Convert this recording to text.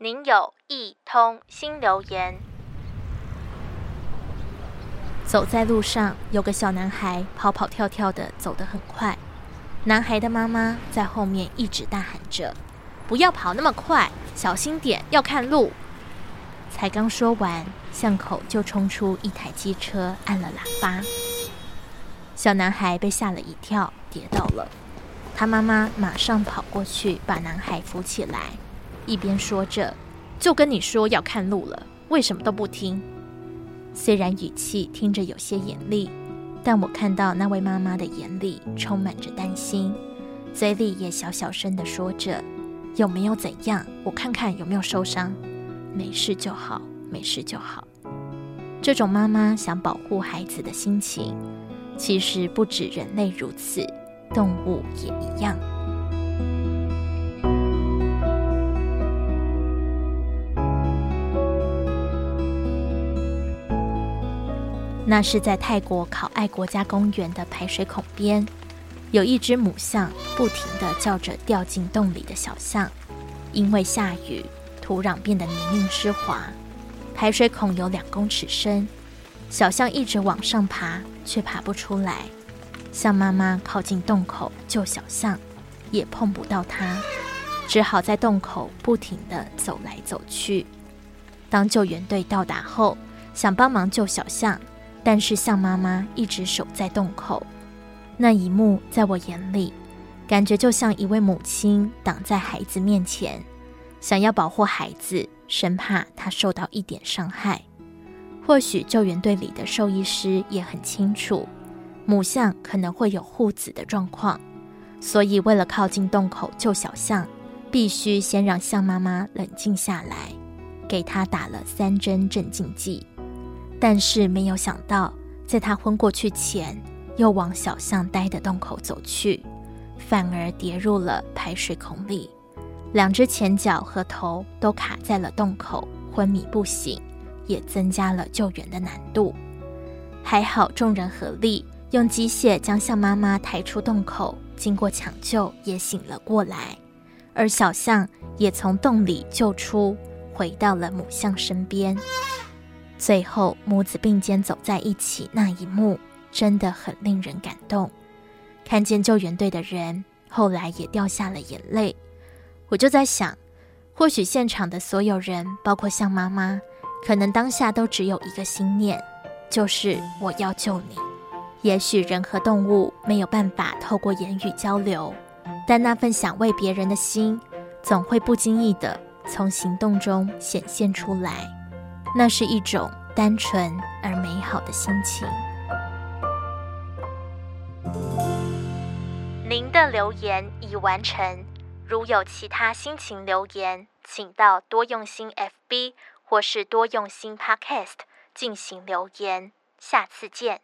您有一通新留言。走在路上，有个小男孩跑跑跳跳的走得很快，男孩的妈妈在后面一直大喊着，不要跑那么快，小心点，要看路。才刚说完，巷口就冲出一台机车，按了喇叭。小男孩被吓了一跳，跌倒了。他妈妈马上跑过去把男孩扶起来，一边说着，就跟你说要看路了，为什么都不听。虽然语气听着有些严厉，但我看到那位妈妈的眼里充满着担心，嘴里也小小声地说着，有没有怎样，我看看有没有受伤，没事就好，没事就好。这种妈妈想保护孩子的心情，其实不止人类如此，动物也一样。那是在泰国考爱国家公园的排水孔边，有一只母象不停地叫着掉进洞里的小象。因为下雨，土壤变得泥泞湿滑，排水孔有2公尺深，小象一直往上爬，却爬不出来。象妈妈靠近洞口救小象，也碰不到它，只好在洞口不停地走来走去。当救援队到达后，想帮忙救小象，但是象妈妈一直守在洞口。那一幕在我眼里，感觉就像一位母亲挡在孩子面前，想要保护孩子，生怕他受到一点伤害。或许救援队里的兽医师也很清楚，母象可能会有护子的状况，所以为了靠近洞口救小象，必须先让象妈妈冷静下来，给她打了3针镇静剂。但是没有想到，在她昏过去前，又往小象待的洞口走去，反而跌入了排水孔里，2只前脚和头都卡在了洞口，昏迷不醒，也增加了救援的难度。还好众人合力用机械将象妈妈抬出洞口，经过抢救也醒了过来，而小象也从洞里救出，回到了母象身边。最后母子并肩走在一起，那一幕真的很令人感动。看见救援队的人后来也掉下了眼泪。我就在想，或许现场的所有人，包括象妈妈，可能当下都只有一个心念，就是我要救你。也许人和动物没有办法透过言语交流，但那份想为别人的心，总会不经意地从行动中显现出来。那是一种单纯而美好的心情。您的留言已完成，如有其他心情留言，请到多用心 FB 或是多用心 Podcast 进行留言。下次见。